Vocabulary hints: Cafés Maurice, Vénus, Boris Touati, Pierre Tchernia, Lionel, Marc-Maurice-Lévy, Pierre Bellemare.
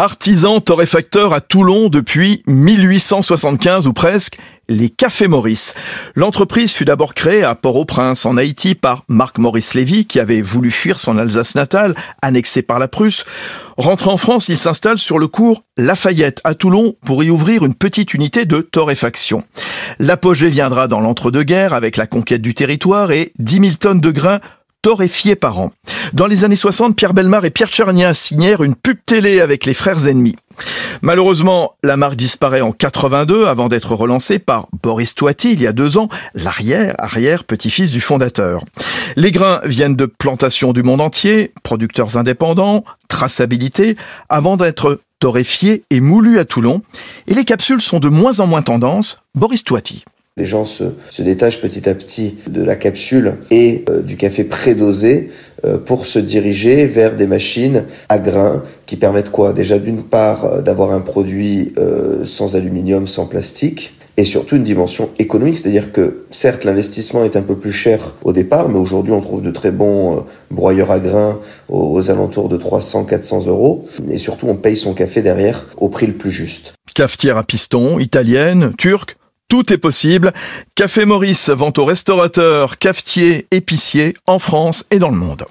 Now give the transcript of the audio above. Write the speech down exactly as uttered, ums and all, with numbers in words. Artisans torréfacteurs à Toulon depuis mille huit cent soixante-quinze ou presque, les Cafés Maurice. L'entreprise fut d'abord créée à Port-au-Prince, en Haïti, par Marc-Maurice-Lévy, qui avait voulu fuir son Alsace natale, annexée par la Prusse. Rentré en France, il s'installe sur le cours Lafayette, à Toulon, pour y ouvrir une petite unité de torréfaction. L'apogée viendra dans l'entre-deux-guerres, avec la conquête du territoire et dix mille tonnes de grains torréfiés par an. Dans les années soixante, Pierre Bellemare et Pierre Tchernia signèrent une pub télé avec les frères ennemis. Malheureusement, la marque disparaît en quatre-vingt-deux avant d'être relancée par Boris Touati il y a deux ans, l'arrière-arrière-petit-fils du fondateur. Les grains viennent de plantations du monde entier, producteurs indépendants, traçabilité, avant d'être torréfiés et moulus à Toulon. Et les capsules sont de moins en moins tendance, Boris Touati. Les gens se, se détachent petit à petit de la capsule et euh, du café prédosé euh, pour se diriger vers des machines à grains qui permettent quoi? Déjà d'une part euh, d'avoir un produit euh, sans aluminium, sans plastique, et surtout une dimension économique, c'est-à-dire que certes l'investissement est un peu plus cher au départ, mais aujourd'hui on trouve de très bons euh, broyeurs à grains aux, aux alentours de trois cents à quatre cents euros, et surtout on paye son café derrière au prix le plus juste. Cafetière à piston, italienne, turque, tout est possible. Cafés Maurice vend aux restaurateurs, cafetiers, épiciers en France et dans le monde.